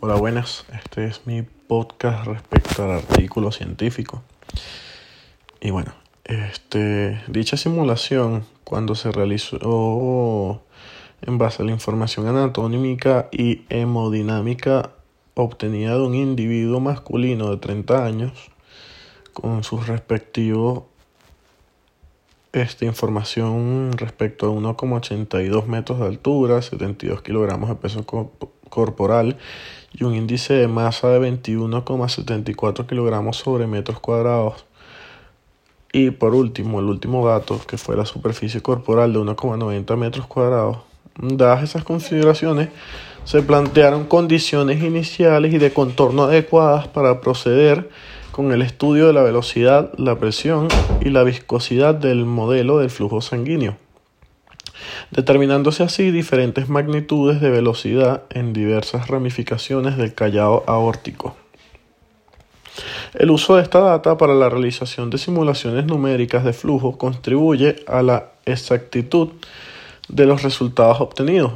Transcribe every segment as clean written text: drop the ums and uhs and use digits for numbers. Hola, buenas. Este es mi podcast respecto al artículo científico. Y bueno, dicha simulación, cuando se realizó en base a la información anatómica y hemodinámica obtenida de un individuo masculino de 30 años, con sus respectivos información respecto a 1,82 metros de altura, 72 kilogramos de peso corporal y un índice de masa de 21,74 kilogramos sobre metros cuadrados. Y por último, el último dato, que fue la superficie corporal de 1,90 metros cuadrados. Dadas esas consideraciones, se plantearon condiciones iniciales y de contorno adecuadas para proceder con el estudio de la velocidad, la presión y la viscosidad del modelo del flujo sanguíneo, determinándose así diferentes magnitudes de velocidad en diversas ramificaciones del callado aórtico. El uso de esta data para la realización de simulaciones numéricas de flujo contribuye a la exactitud de los resultados obtenidos,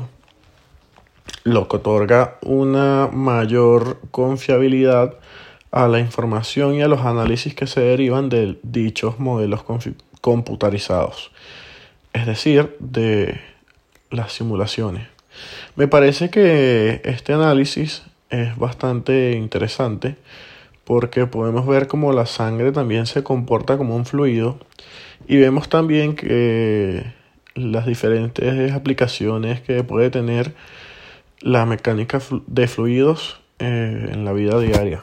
lo que otorga una mayor confiabilidad a la información y a los análisis que se derivan de dichos modelos computarizados, es decir, de las simulaciones. Me parece que este análisis es bastante interesante porque podemos ver cómo la sangre también se comporta como un fluido y vemos también que las diferentes aplicaciones que puede tener la mecánica de fluidos en la vida diaria.